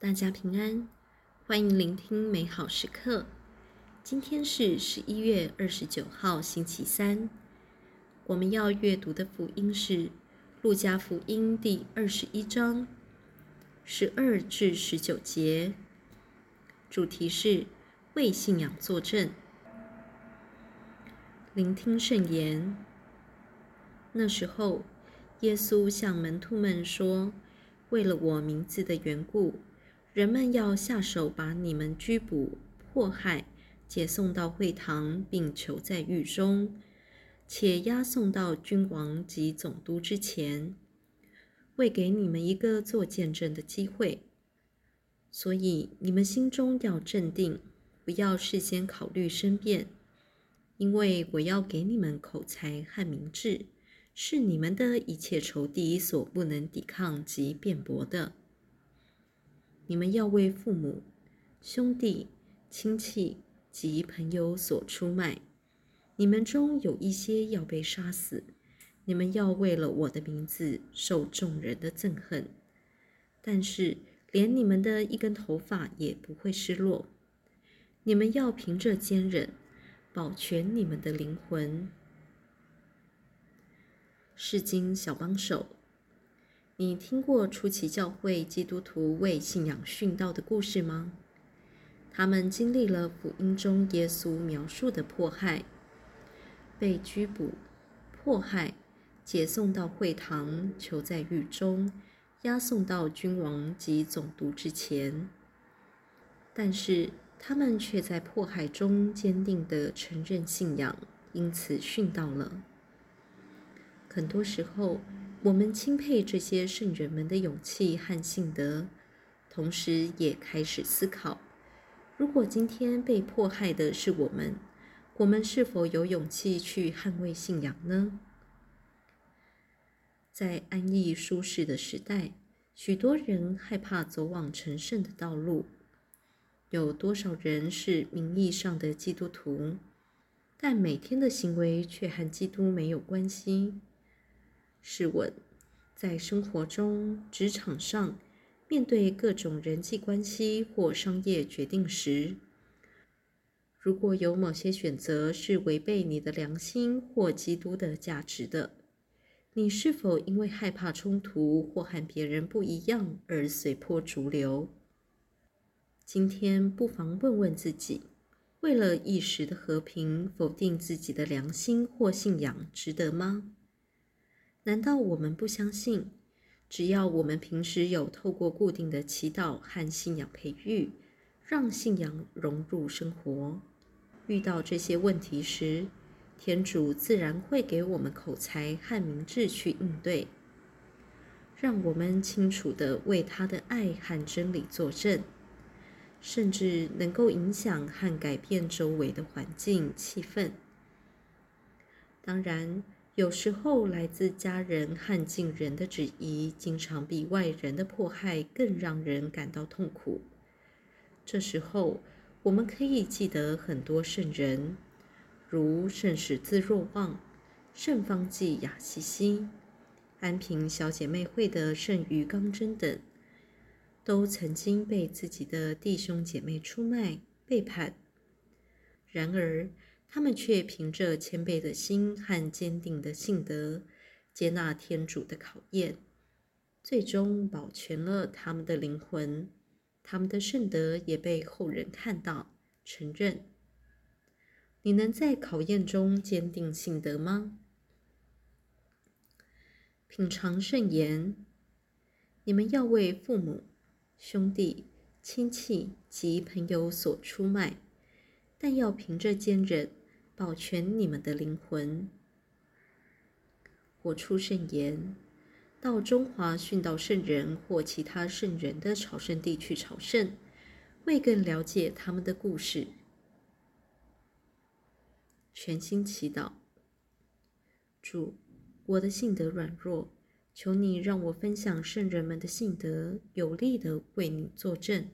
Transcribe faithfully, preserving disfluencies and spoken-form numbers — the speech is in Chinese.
大家平安，欢迎聆听美好时刻。今天是十一月二十九号星期三，我们要阅读的福音是路加福音第二十一章十二至十九节，主题是为信仰作证。聆听圣言。那时候，耶稣向门徒们说，为了我名字的缘故，人们要下手把你们拘捕、迫害，解送到会堂，并囚在狱中，且押送到君王及总督之前，为给你们一个做见证的机会。所以你们心中要镇定，不要事先考虑申辩，因为我要给你们口才和明智，是你们的一切仇敌所不能抵抗及辩驳的。你们要为父母、兄弟、亲戚及朋友所出卖，你们中有一些要被杀死，你们要为了我的名字受众人的憎恨，但是连你们的一根头发也不会失落。你们要凭着坚忍，保全你们的灵魂。释经小帮手，你听过初期教会基督徒为信仰殉道的故事吗？他们经历了福音中耶稣描述的迫害，被拘捕、迫害、解送到会堂、囚在狱中、押送到君王及总督之前。但是他们却在迫害中坚定地承认信仰，因此殉道了。很多时候，我们钦佩这些圣人们的勇气和信德，同时也开始思考，如果今天被迫害的是我们，我们是否有勇气去捍卫信仰呢？在安逸舒适的时代，许多人害怕走往成圣的道路。有多少人是名义上的基督徒，但每天的行为却和基督没有关系？试问，在生活中、职场上，面对各种人际关系或商业决定时，如果有某些选择是违背你的良心或基督的价值的，你是否因为害怕冲突或和别人不一样而随波逐流？今天不妨问问自己，为了一时的和平，否定自己的良心或信仰，值得吗？难道我们不相信，只要我们平时有透过固定的祈祷和信仰培育，让信仰融入生活，遇到这些问题时，天主自然会给我们口才和明智去应对。让我们清楚地为他的爱和真理作证，甚至能够影响和改变周围的环境气氛。当然，有时候来自家人和近人的质疑，经常比外人的迫害更让人感到痛苦。这时候，我们可以记得很多圣人，如圣史自若望、圣方济雅西西、安平小姐妹会的圣于刚贞等，都曾经被自己的弟兄姐妹出卖、背叛。然而，他们却凭着谦卑的心和坚定的信德，接纳天主的考验，最终保全了他们的灵魂。他们的圣德也被后人看到、承认。你能在考验中坚定信德吗？品尝圣言。你们要为父母、兄弟、亲戚及朋友所出卖，但要凭着坚忍，保全你们的灵魂。活出圣言。到中华殉道圣人或其他圣人的朝圣地去朝圣，为更了解他们的故事。全心祈祷。主，我的信德软弱，求你让我分享圣人们的信德，有力地为你作证。